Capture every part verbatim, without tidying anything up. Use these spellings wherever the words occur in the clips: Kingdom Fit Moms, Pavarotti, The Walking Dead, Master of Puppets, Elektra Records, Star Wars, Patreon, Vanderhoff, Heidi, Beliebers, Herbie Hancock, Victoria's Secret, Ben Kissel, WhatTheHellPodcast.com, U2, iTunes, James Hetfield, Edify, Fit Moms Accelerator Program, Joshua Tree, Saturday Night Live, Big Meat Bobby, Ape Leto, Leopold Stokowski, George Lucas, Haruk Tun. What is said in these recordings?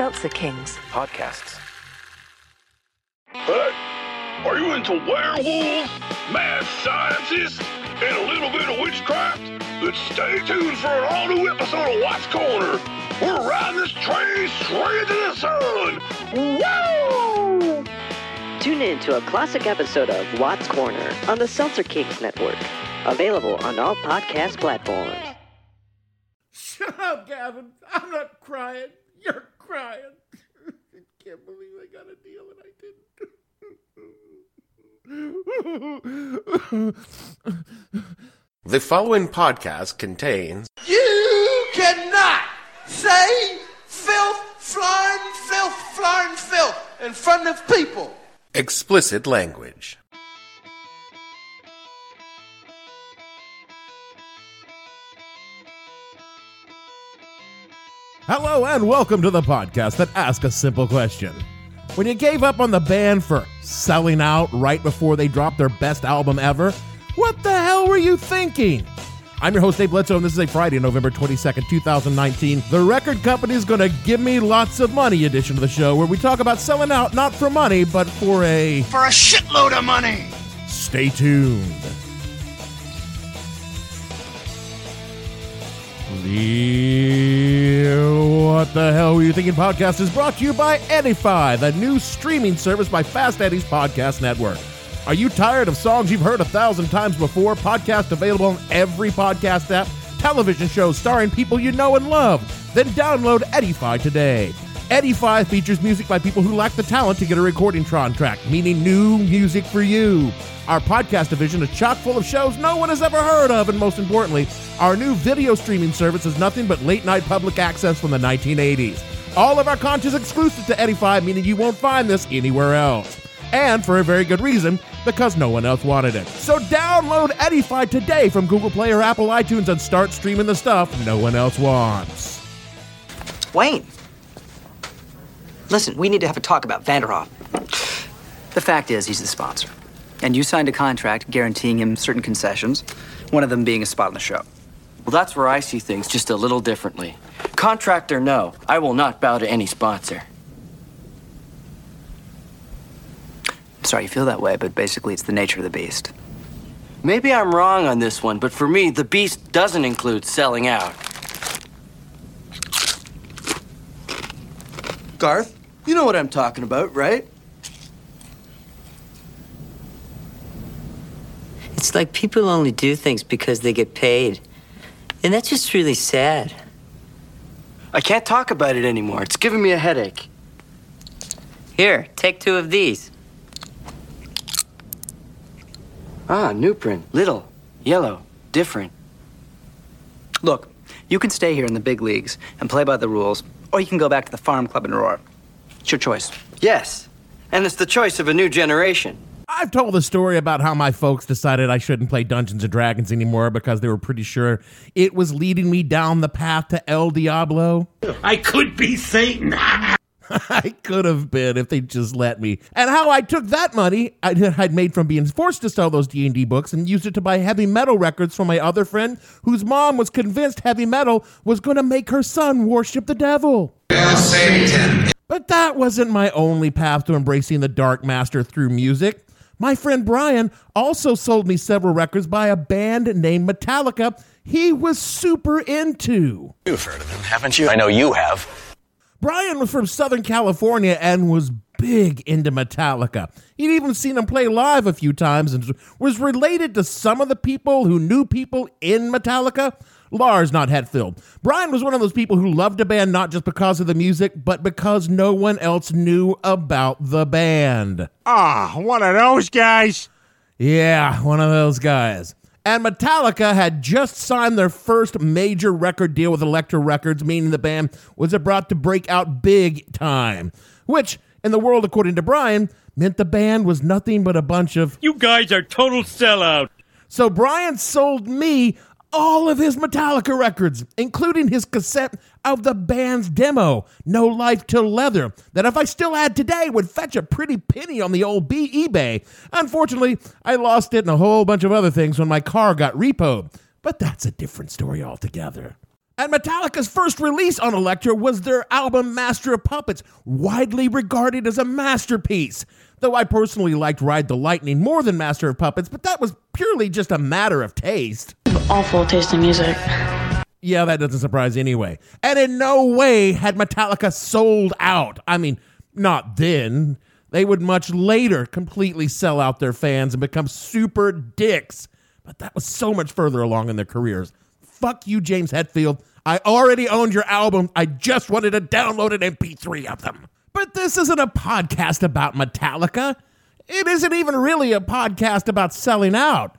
Seltzer Kings podcasts. Hey, are you into werewolves, mad scientists, and a little bit of witchcraft? Then stay tuned for an all-new episode of Watch Corner. We're riding this train straight into the sun. Woo! Tune in to a classic episode of Watch Corner on the Seltzer Kings Network. Available on all podcast platforms. Shut up, Gavin. I'm not crying. You're crying. I can't believe I got a deal and I didn't. The following podcast contains... You cannot say filth, flying filth, flying filth in front of people. Explicit language. Hello and welcome to the podcast that asks a simple question. When you gave up on the band for selling out right before they dropped their best album ever, what the hell were you thinking? I'm your host, Ape Leto, and this is a Friday, November twenty-second, twenty nineteen, The Record Company's Gonna Give Me Lots of Money edition of the show, where we talk about selling out not for money, but for a... For a shitload of money! Stay tuned. The What the Hell Were You Thinking podcast is brought to you by Edify, the new streaming service by Fast Eddie's Podcast Network. Are you tired of songs you've heard a thousand times before? Podcasts available on every podcast app, television shows starring people you know and love. Then download Edify today. Edify features music by people who lack the talent to get a recording contract, meaning new music for you. Our podcast division is chock full of shows no one has ever heard of, and most importantly, our new video streaming service is nothing but late-night public access from the nineteen eighties. All of our content is exclusive to Edify, meaning you won't find this anywhere else. And for a very good reason, because no one else wanted it. So download Edify today from Google Play or Apple iTunes and start streaming the stuff no one else wants. Wayne, listen, we need to have a talk about Vanderhoff. The fact is, he's the sponsor. And you signed a contract guaranteeing him certain concessions, one of them being a spot on the show. Well, that's where I see things just a little differently. Contract or no, I will not bow to any sponsor. I'm sorry you feel that way, but basically it's the nature of the beast. Maybe I'm wrong on this one, but for me, the beast doesn't include selling out. Garth, you know what I'm talking about, right? It's like people only do things because they get paid. And that's just really sad. I can't talk about it anymore. It's giving me a headache. Here, take two of these. Ah, new print. Little. Yellow. Different. Look, you can stay here in the big leagues and play by the rules, or you can go back to the farm club and roar. It's your choice. Yes. And it's the choice of a new generation. I've told the story about how my folks decided I shouldn't play Dungeons and Dragons anymore because they were pretty sure it was leading me down the path to El Diablo. I could be Satan. I could have been if they just let me. And how I took that money I'd made from being forced to sell those D and D books and used it to buy heavy metal records from my other friend whose mom was convinced heavy metal was going to make her son worship the devil. Satan. But that wasn't my only path to embracing the Dark Master through music. My friend Brian also sold me several records by a band named Metallica he was super into. You've heard of them, haven't you? I know you have. Brian was from Southern California and was big into Metallica. He'd even seen them play live a few times and was related to some of the people who knew people in Metallica. Lars, not Hetfield. Brian was one of those people who loved a band not just because of the music, but because no one else knew about the band. Ah, oh, one of those guys? Yeah, one of those guys. And Metallica had just signed their first major record deal with Elektra Records, meaning the band was about to break out big time. Which, in the world according to Brian, meant the band was nothing but a bunch of... You guys are total sellouts. So Brian sold me all of his Metallica records, including his cassette of the band's demo, No Life Till Leather, that if I still had today would fetch a pretty penny on the old B eBay. Unfortunately, I lost it and a whole bunch of other things when my car got repoed. But that's a different story altogether. And Metallica's first release on Elektra was their album Master of Puppets, widely regarded as a masterpiece. Though I personally liked Ride the Lightning more than Master of Puppets, but that was purely just a matter of taste. Awful taste in music. Yeah, that doesn't surprise anyway. And in no way had Metallica sold out. I mean, not then. They would much later completely sell out their fans and become super dicks. But that was so much further along in their careers. Fuck you, James Hetfield. I already owned your album. I just wanted to download an M P three of them. But this isn't a podcast about Metallica. It isn't even really a podcast about selling out.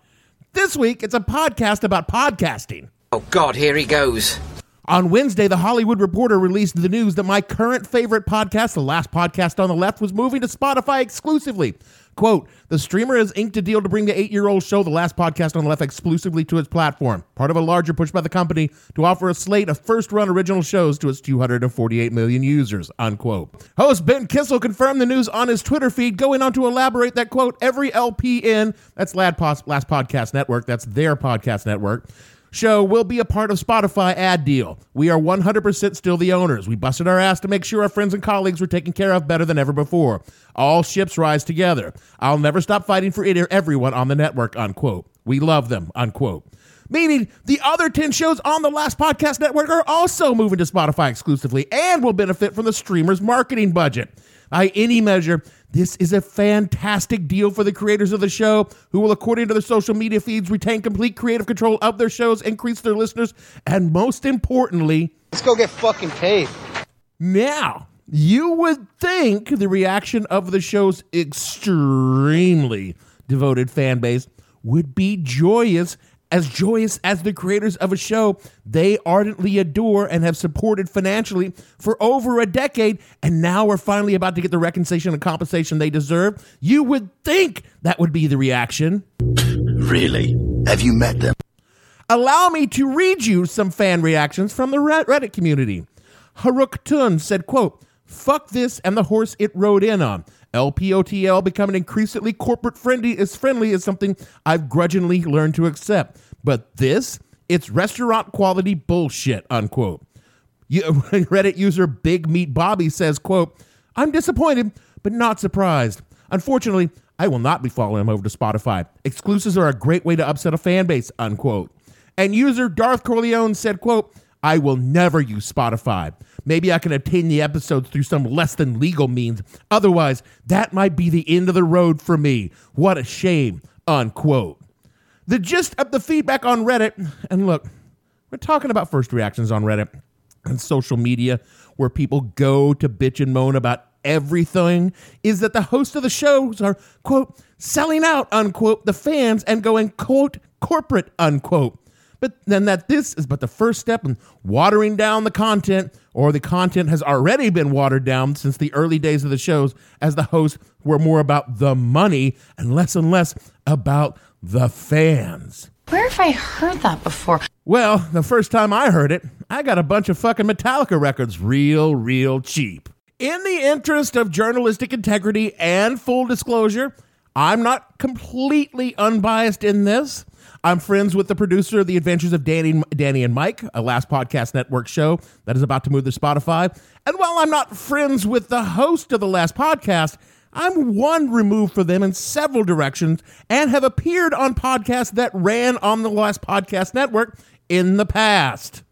This week, it's a podcast about podcasting. Oh, God, here he goes. On Wednesday, The Hollywood Reporter released the news that my current favorite podcast, The Last Podcast on the Left, was moving to Spotify exclusively. Quote, the streamer has inked a deal to bring the eight-year-old show The Last Podcast on the Left exclusively to its platform, part of a larger push by the company to offer a slate of first-run original shows to its two hundred forty-eight million users, unquote. Host Ben Kissel confirmed the news on his Twitter feed, going on to elaborate that, quote, every L P N, that's Last Podcast Network, that's their podcast network, show will be a part of Spotify ad deal. We are one hundred percent still the owners. We busted our ass to make sure our friends and colleagues were taken care of better than ever before. All ships rise together. I'll never stop fighting for it or everyone on the network, unquote. We love them, unquote. Meaning the other ten shows on the Last Podcast Network are also moving to Spotify exclusively and will benefit from the streamer's marketing budget. By any measure, this is a fantastic deal for the creators of the show who will, according to their social media feeds, retain complete creative control of their shows, increase their listeners, and most importantly... let's go get fucking paid. Now, you would think the reaction of the show's extremely devoted fan base would be joyous, as joyous as the creators of a show they ardently adore and have supported financially for over a decade, and now we're finally about to get the recognition and compensation they deserve. You would think that would be the reaction. Really? Have you met them? Allow me to read you some fan reactions from the Reddit community. Haruk Tun said, quote, fuck this and the horse it rode in on. L P O T L becoming increasingly corporate friendly is friendly is something I've grudgingly learned to accept. But this, it's restaurant quality bullshit, unquote. Reddit user Big Meat Bobby says, quote, I'm disappointed, but not surprised. Unfortunately, I will not be following him over to Spotify. Exclusives are a great way to upset a fan base, unquote. And user Darth Corleone said, quote, I will never use Spotify. Maybe I can obtain the episodes through some less than legal means. Otherwise, that might be the end of the road for me. What a shame, unquote. The gist of the feedback on Reddit, and look, we're talking about first reactions on Reddit and social media where people go to bitch and moan about everything, is that the hosts of the shows are, quote, selling out, unquote, the fans and going, quote, corporate, unquote. But then that this is but the first step in watering down the content, or the content has already been watered down since the early days of the shows, as the hosts were more about the money and less and less about the fans. Where have I heard that before? Well, the first time I heard it, I got a bunch of fucking Metallica records real, real cheap. In the interest of journalistic integrity and full disclosure, I'm not completely unbiased in this. I'm friends with the producer of The Adventures of Danny, Danny and Mike, a Last Podcast Network show that is about to move to Spotify. And while I'm not friends with the host of The Last Podcast, I'm one removed from them in several directions and have appeared on podcasts that ran on The Last Podcast Network in the past.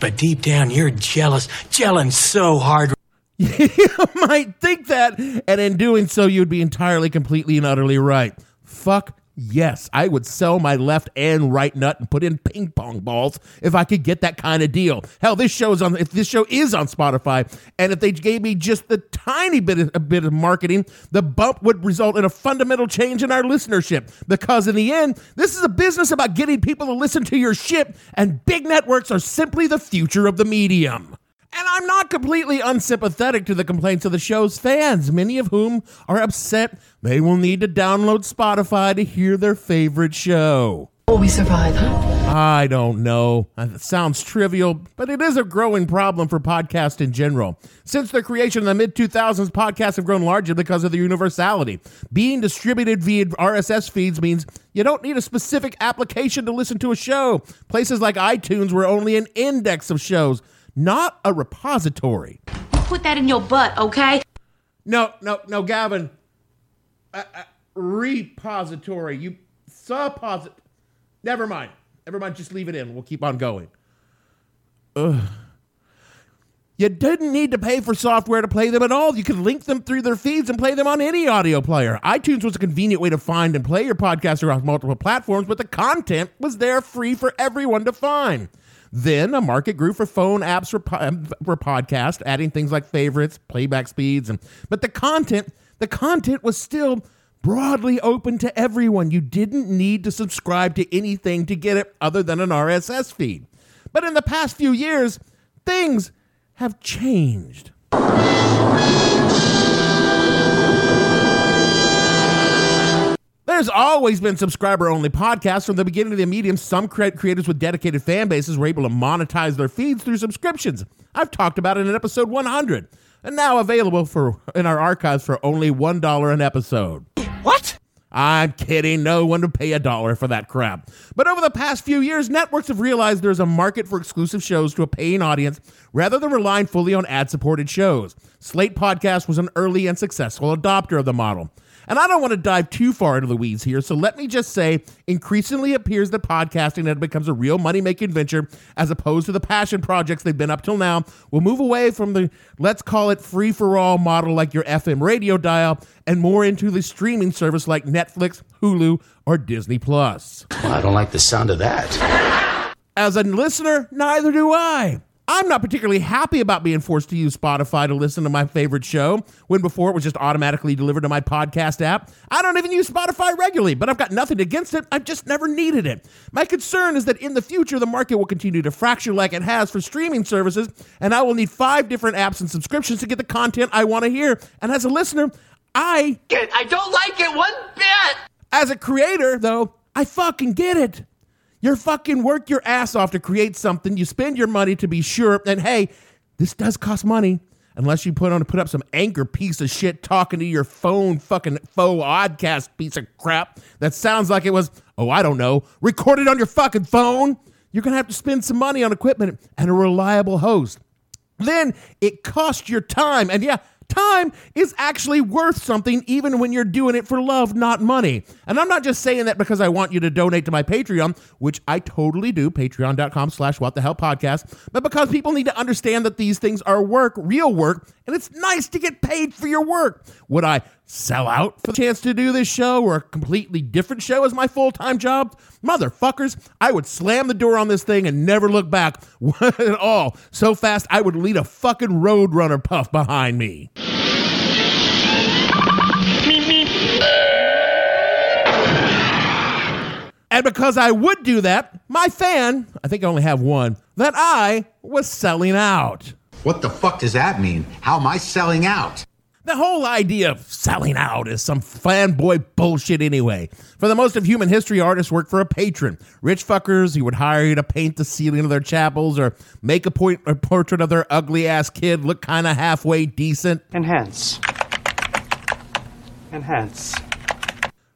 But deep down, you're jealous, gelling so hard. You might think that, and in doing so, you'd be entirely, completely, and utterly right. Fuck yes, I would sell my left and right nut and put in ping pong balls if I could get that kind of deal. Hell, this show's on. If this show is on Spotify, and if they gave me just the tiny bit of, a bit of marketing, the bump would result in a fundamental change in our listenership. Because in the end, this is a business about getting people to listen to your shit, and big networks are simply the future of the medium. And I'm not completely unsympathetic to the complaints of the show's fans, many of whom are upset they will need to download Spotify to hear their favorite show. Will we survive, huh? I don't know. It sounds trivial, but it is a growing problem for podcasts in general. Since their creation in the mid two thousands, podcasts have grown largely because of their universality. Being distributed via R S S feeds means you don't need a specific application to listen to a show. Places like iTunes were only an index of shows, not a repository. You put that in your butt, okay? No, no, no, Gavin. Uh, uh, repository. You suppository. Never mind. Never mind. Just leave it in. We'll keep on going. Ugh. You didn't need to pay for software to play them at all. You could link them through their feeds and play them on any audio player. iTunes was a convenient way to find and play your podcast across multiple platforms, but the content was there free for everyone to find. Then a market grew for phone apps for, for podcasts, adding things like favorites, playback speeds, and but the content, the content was still broadly open to everyone. You didn't need to subscribe to anything to get it other than an R S S feed. But in the past few years, things have changed. There's always been subscriber-only podcasts from the beginning of the medium. Some creators with dedicated fan bases were able to monetize their feeds through subscriptions. I've talked about it in episode one hundred, and now available for in our archives for only one dollar an episode. What? I'm kidding. No one would pay a dollar for that crap. But over the past few years, networks have realized there's a market for exclusive shows to a paying audience rather than relying fully on ad-supported shows. Slate Podcast was an early and successful adopter of the model. And I don't want to dive too far into the weeds here, so let me just say, increasingly appears that podcasting, that becomes a real money-making venture, as opposed to the passion projects they've been up till now, will move away from the, let's call it, free-for-all model like your F M radio dial, and more into the streaming service like Netflix, Hulu, or Disney plus. Well, I don't like the sound of that. As a listener, neither do I. I'm not particularly happy about being forced to use Spotify to listen to my favorite show, when before it was just automatically delivered to my podcast app. I don't even use Spotify regularly, but I've got nothing against it. I've just never needed it. My concern is that in the future, the market will continue to fracture like it has for streaming services, and I will need five different apps and subscriptions to get the content I want to hear. And as a listener, I... I don't like it one bit! As a creator, though, I fucking get it. You're fucking work your ass off to create something. You spend your money to be sure. And hey, this does cost money. Unless you put on to put up some anchor piece of shit talking to your phone fucking faux podcast piece of crap that sounds like it was, oh, I don't know, recorded on your fucking phone. You're going to have to spend some money on equipment and a reliable host. Then it costs your time. And yeah, time is actually worth something even when you're doing it for love, not money. And I'm not just saying that because I want you to donate to my Patreon, which I totally do, patreon.com slash what the hell podcast, but because people need to understand that these things are work, real work, and it's nice to get paid for your work. Would I sell out for the chance to do this show or a completely different show as my full-time job? Motherfuckers, I would slam the door on this thing and never look back at all. So fast, I would lead a fucking Roadrunner puff behind me. And because I would do that, my fan, I think I only have one, that I was selling out. What the fuck does that mean? How am I selling out? The whole idea of selling out is some fanboy bullshit anyway. For the most of human history, artists worked for a patron. Rich fuckers who would hire you to paint the ceiling of their chapels or make a, point, a portrait of their ugly-ass kid look kind of halfway decent. Enhance. Enhance.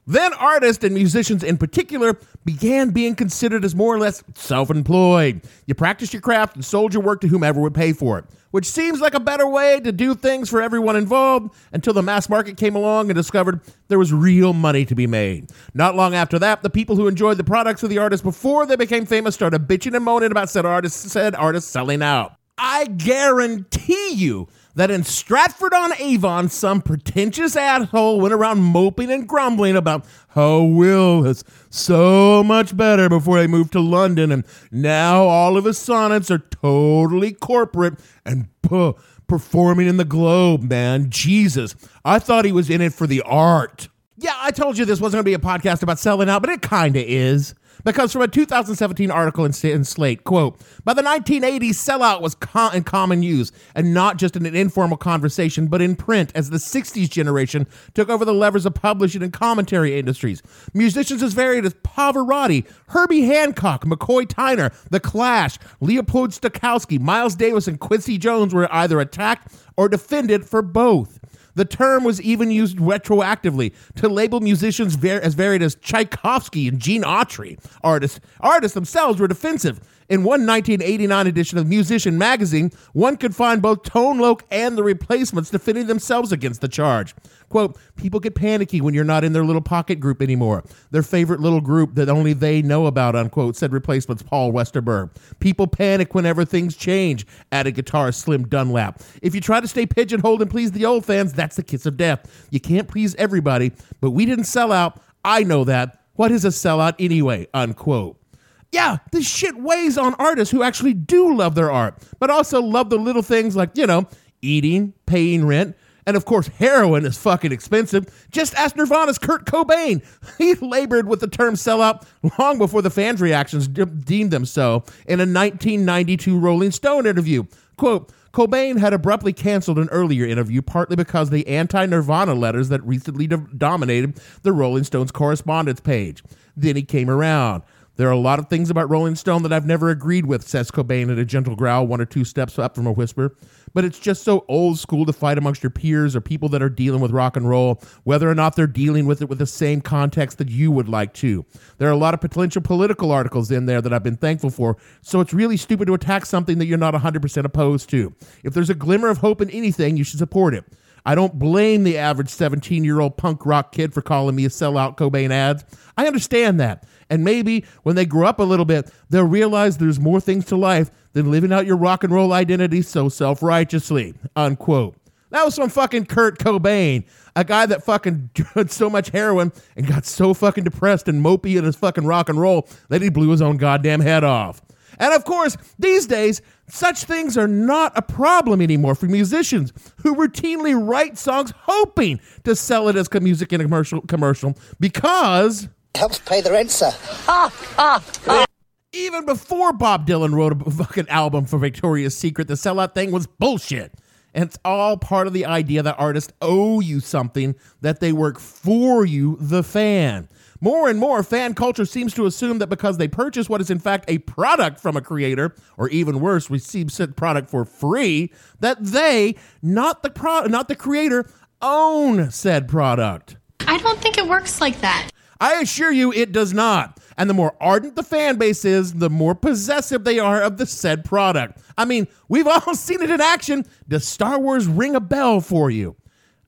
Then artists and musicians in particular began being considered as more or less self-employed. You practiced your craft and sold your work to whomever would pay for it, which seems like a better way to do things for everyone involved until the mass market came along and discovered there was real money to be made. Not long after that, the people who enjoyed the products of the artists before they became famous started bitching and moaning about said artists, said artists selling out. I guarantee you that in Stratford-on-Avon, some pretentious asshole went around moping and grumbling about how Will is so much better before they moved to London, and now all of his sonnets are totally corporate and uh, performing in the Globe, man. Jesus, I thought he was in it for the art. Yeah, I told you this wasn't going to be a podcast about selling out, but it kind of is. that comes from a two thousand seventeen article in, in Slate. Quote, by the nineteen eighties, sellout was co- in common use, and not just in an informal conversation, but in print, as the sixties generation took over the levers of publishing and commentary industries. Musicians as varied as Pavarotti, Herbie Hancock, McCoy Tyner, The Clash, Leopold Stokowski, Miles Davis, and Quincy Jones were either attacked or defended for both. The term was even used retroactively to label musicians var- as varied as Tchaikovsky and Gene Autry. Artists artists themselves were defensive. In one nineteen eighty-nine edition of Musician magazine, one could find both Tone Loc and The Replacements defending themselves against the charge. Quote, people get panicky when you're not in their little pocket group anymore. Their favorite little group that only they know about, unquote, said Replacements' Paul Westerberg. People panic whenever things change, added guitarist Slim Dunlap. If you try to stay pigeonholed and please the old fans, that's the kiss of death. You can't please everybody, but we didn't sell out. I know that. What is a sellout anyway, unquote. Yeah, this shit weighs on artists who actually do love their art, but also love the little things like, you know, eating, paying rent, and of course, heroin is fucking expensive. Just ask Nirvana's Kurt Cobain. He labored with the term sellout long before the fans' reactions de- deemed them so in a nineteen ninety-two Rolling Stone interview. Quote, Cobain had abruptly canceled an earlier interview, partly because of the anti-Nirvana letters that recently de- dominated the Rolling Stone's correspondence page. Then he came around. There are a lot of things about Rolling Stone that I've never agreed with, says Cobain in a gentle growl, one or two steps up from a whisper. But it's just so old school to fight amongst your peers or people that are dealing with rock and roll, whether or not they're dealing with it with the same context that you would like to. There are a lot of potential political articles in there that I've been thankful for, so it's really stupid to attack something that you're not one hundred percent opposed to. If there's a glimmer of hope in anything, you should support it. I don't blame the average seventeen-year-old punk rock kid for calling me a sellout, Cobain adds. I understand that. And maybe when they grow up a little bit, they'll realize there's more things to life than living out your rock and roll identity so self-righteously, unquote. That was from fucking Kurt Cobain, a guy that fucking did so much heroin and got so fucking depressed and mopey in his fucking rock and roll that he blew his own goddamn head off. And of course, these days, such things are not a problem anymore for musicians who routinely write songs hoping to sell it as music in a commercial, commercial because... It helps pay the rent, sir. Ah, ah, ah. Even before Bob Dylan wrote a fucking album for Victoria's Secret, the sellout thing was bullshit. And it's all part of the idea that artists owe you something, that they work for you, the fan. More and more, fan culture seems to assume that because they purchase what is in fact a product from a creator, or even worse, receive said product for free, that they, not the pro- not the creator, own said product. I don't think it works like that. I assure you it does not. And the more ardent the fan base is, the more possessive they are of the said product. I mean, we've all seen it in action. Does Star Wars ring a bell for you?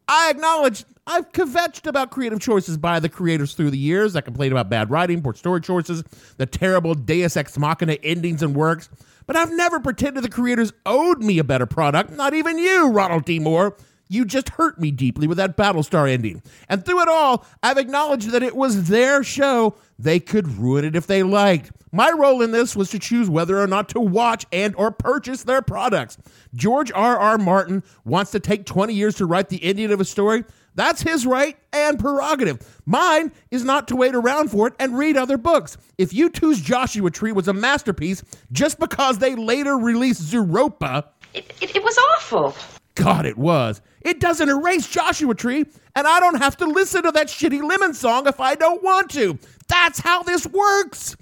I acknowledge I've kvetched about creative choices by the creators through the years. I complained about bad writing, poor story choices, the terrible Deus Ex Machina endings and works. But I've never pretended the creators owed me a better product. Not even you, Ronald D. Moore. You just hurt me deeply with that Battlestar ending. And through it all, I've acknowledged that it was their show. They could ruin it if they liked. My role in this was to choose whether or not to watch and or purchase their products. George R R. Martin wants to take twenty years to write the ending of a story. That's his right and prerogative. Mine is not to wait around for it and read other books. If U two's Joshua Tree was a masterpiece just because they later released Zooropa... It, it, it was awful. God, it was. It doesn't erase Joshua Tree, and I don't have to listen to that shitty Lemon song if I don't want to. That's how this works.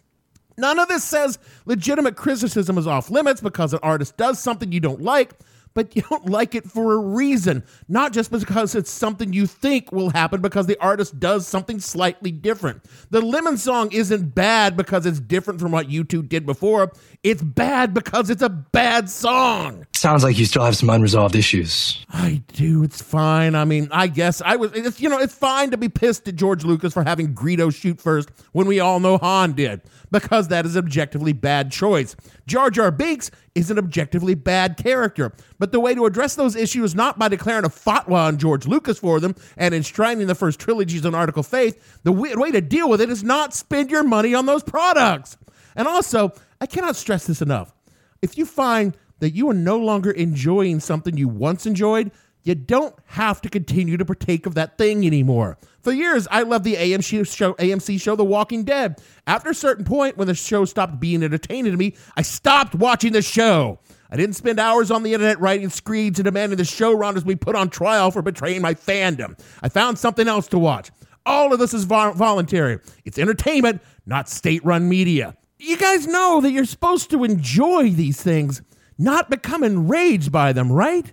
None of this says legitimate criticism is off limits because an artist does something you don't like, but you don't like it for a reason, not just because it's something you think will happen because the artist does something slightly different. The Lemon song isn't bad because it's different from what U two did before. It's bad because it's a bad song. Sounds like you still have some unresolved issues. I do. It's fine. I mean, I guess I was, it's, you know, it's fine to be pissed at George Lucas for having Greedo shoot first when we all know Han did, because that is objectively bad choice. Jar Jar Binks is an objectively bad character. But the way to address those issues is not by declaring a fatwa on George Lucas for them and enshrining the first trilogies on Article Faith. The way to deal with it is not spend your money on those products. And also, I cannot stress this enough. If you find that you are no longer enjoying something you once enjoyed, You don't have to continue to partake of that thing anymore. For years, I loved the A M C show, A M C show The Walking Dead. After a certain point, when the show stopped being entertaining to me, I stopped watching the show. I didn't spend hours on the internet writing screeds and demanding the showrunners be put on trial for betraying my fandom. I found something else to watch. All of this is vol- voluntary. It's entertainment, not state-run media. You guys know that you're supposed to enjoy these things, not become enraged by them, right?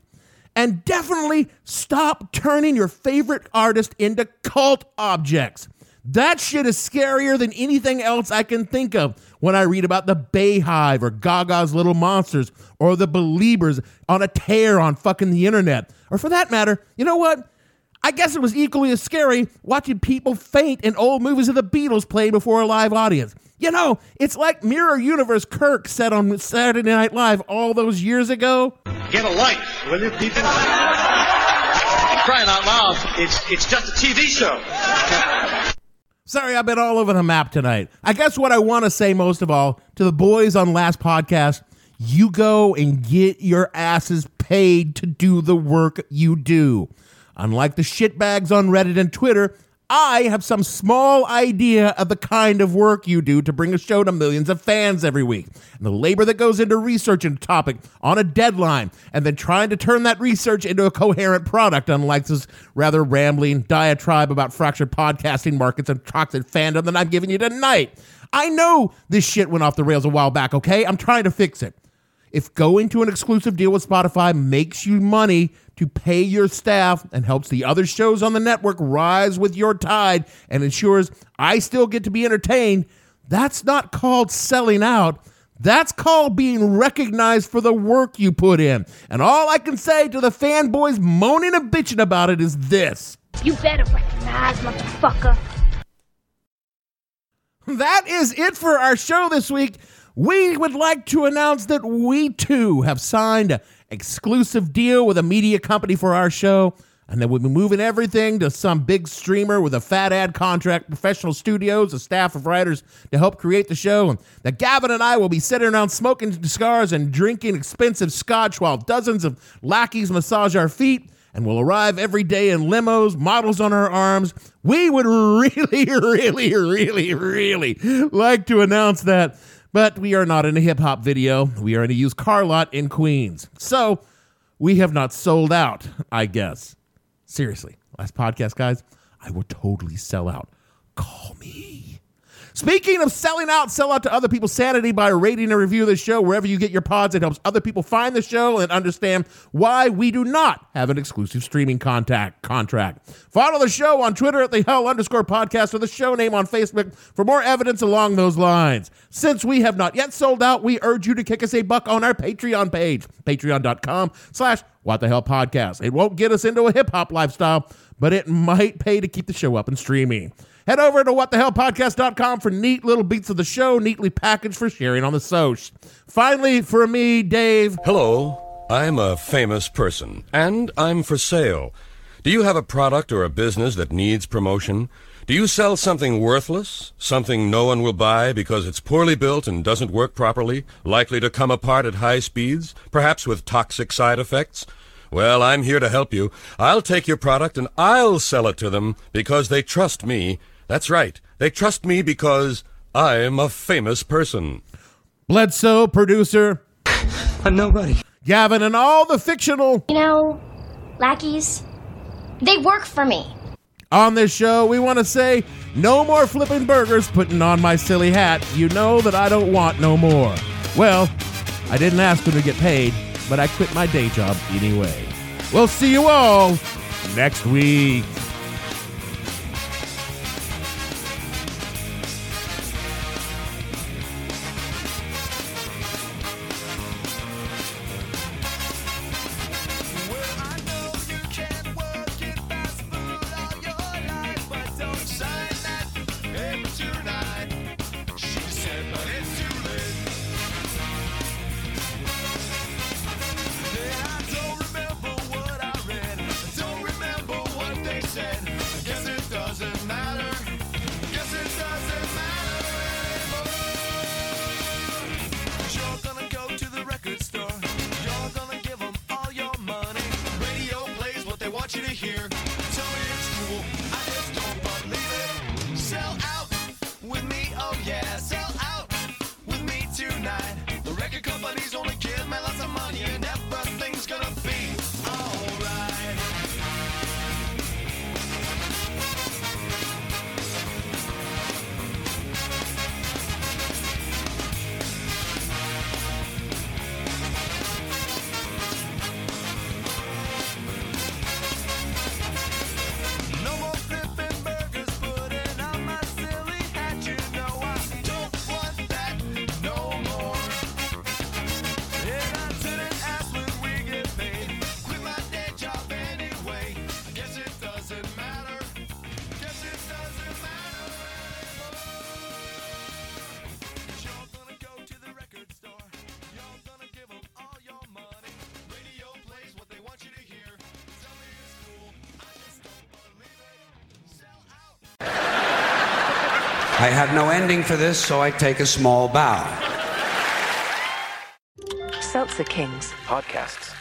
And definitely stop turning your favorite artist into cult objects. That shit is scarier than anything else I can think of when I read about the Bayhive or Gaga's Little Monsters or the Beliebers on a tear on fucking the internet. Or for that matter, you know what? I guess it was equally as scary watching people faint in old movies of the Beatles playing before a live audience. You know, it's like Mirror Universe Kirk said on Saturday Night Live all those years ago. Get a life, will you people? I'm crying out loud. It's, it's just a T V show. Sorry, I've been all over the map tonight. I guess what I want to say most of all to the boys on Last Podcast, you go and get your asses paid to do the work you do. Unlike the shitbags on Reddit and Twitter, I have some small idea of the kind of work you do to bring a show to millions of fans every week, and the labor that goes into researching a topic on a deadline, and then trying to turn that research into a coherent product, unlike this rather rambling diatribe about fractured podcasting markets and toxic fandom that I'm giving you tonight. I know this shit went off the rails a while back, okay? I'm trying to fix it. If going to an exclusive deal with Spotify makes you money to pay your staff and helps the other shows on the network rise with your tide and ensures I still get to be entertained, that's not called selling out. That's called being recognized for the work you put in. And all I can say to the fanboys moaning and bitching about it is this. You better recognize, motherfucker. That is it for our show this week. We would like to announce that we, too, have signed an exclusive deal with a media company for our show, and that we'll be moving everything to some big streamer with a fat ad contract, professional studios, a staff of writers to help create the show, and that Gavin and I will be sitting around smoking cigars and drinking expensive scotch while dozens of lackeys massage our feet, and we'll arrive every day in limos, models on our arms. We would really, really, really, really like to announce that. But we are not in a hip-hop video. We are in a used car lot in Queens. So we have not sold out, I guess. Seriously, Last Podcast, guys, I will totally sell out. Call me. Speaking of selling out, sell out to other people's sanity by rating and review the show wherever you get your pods. It helps other people find the show and understand why we do not have an exclusive streaming contact contract. Follow the show on Twitter at the hell underscore podcast or the show name on Facebook for more evidence along those lines. Since we have not yet sold out, we urge you to kick us a buck on our Patreon page, patreon.com slash what the hell podcast. It won't get us into a hip hop lifestyle, but it might pay to keep the show up and streaming. Head over to what the hell podcast dot com for neat little beats of the show, neatly packaged for sharing on the social. Finally, for me, Dave. Hello, I'm a famous person, and I'm for sale. Do you have a product or a business that needs promotion? Do you sell something worthless, something no one will buy because it's poorly built and doesn't work properly, likely to come apart at high speeds, perhaps with toxic side effects? Well, I'm here to help you. I'll take your product and I'll sell it to them because they trust me. That's right. They trust me because I'm a famous person. Bledsoe, producer. I'm nobody. Gavin and all the fictional... You know, lackeys, they work for me. On this show, we want to say, no more flipping burgers putting on my silly hat. You know that I don't want no more. Well, I didn't ask them to get paid, but I quit my day job anyway. We'll see you all next week. want you to hear. So it's cool, I just don't believe it. Sell out with me, oh yeah, sell out with me tonight. The record companies only give me lots of money and everything's gonna be alright. I have no ending for this, so I take a small bow. Seltzer Kings Podcasts.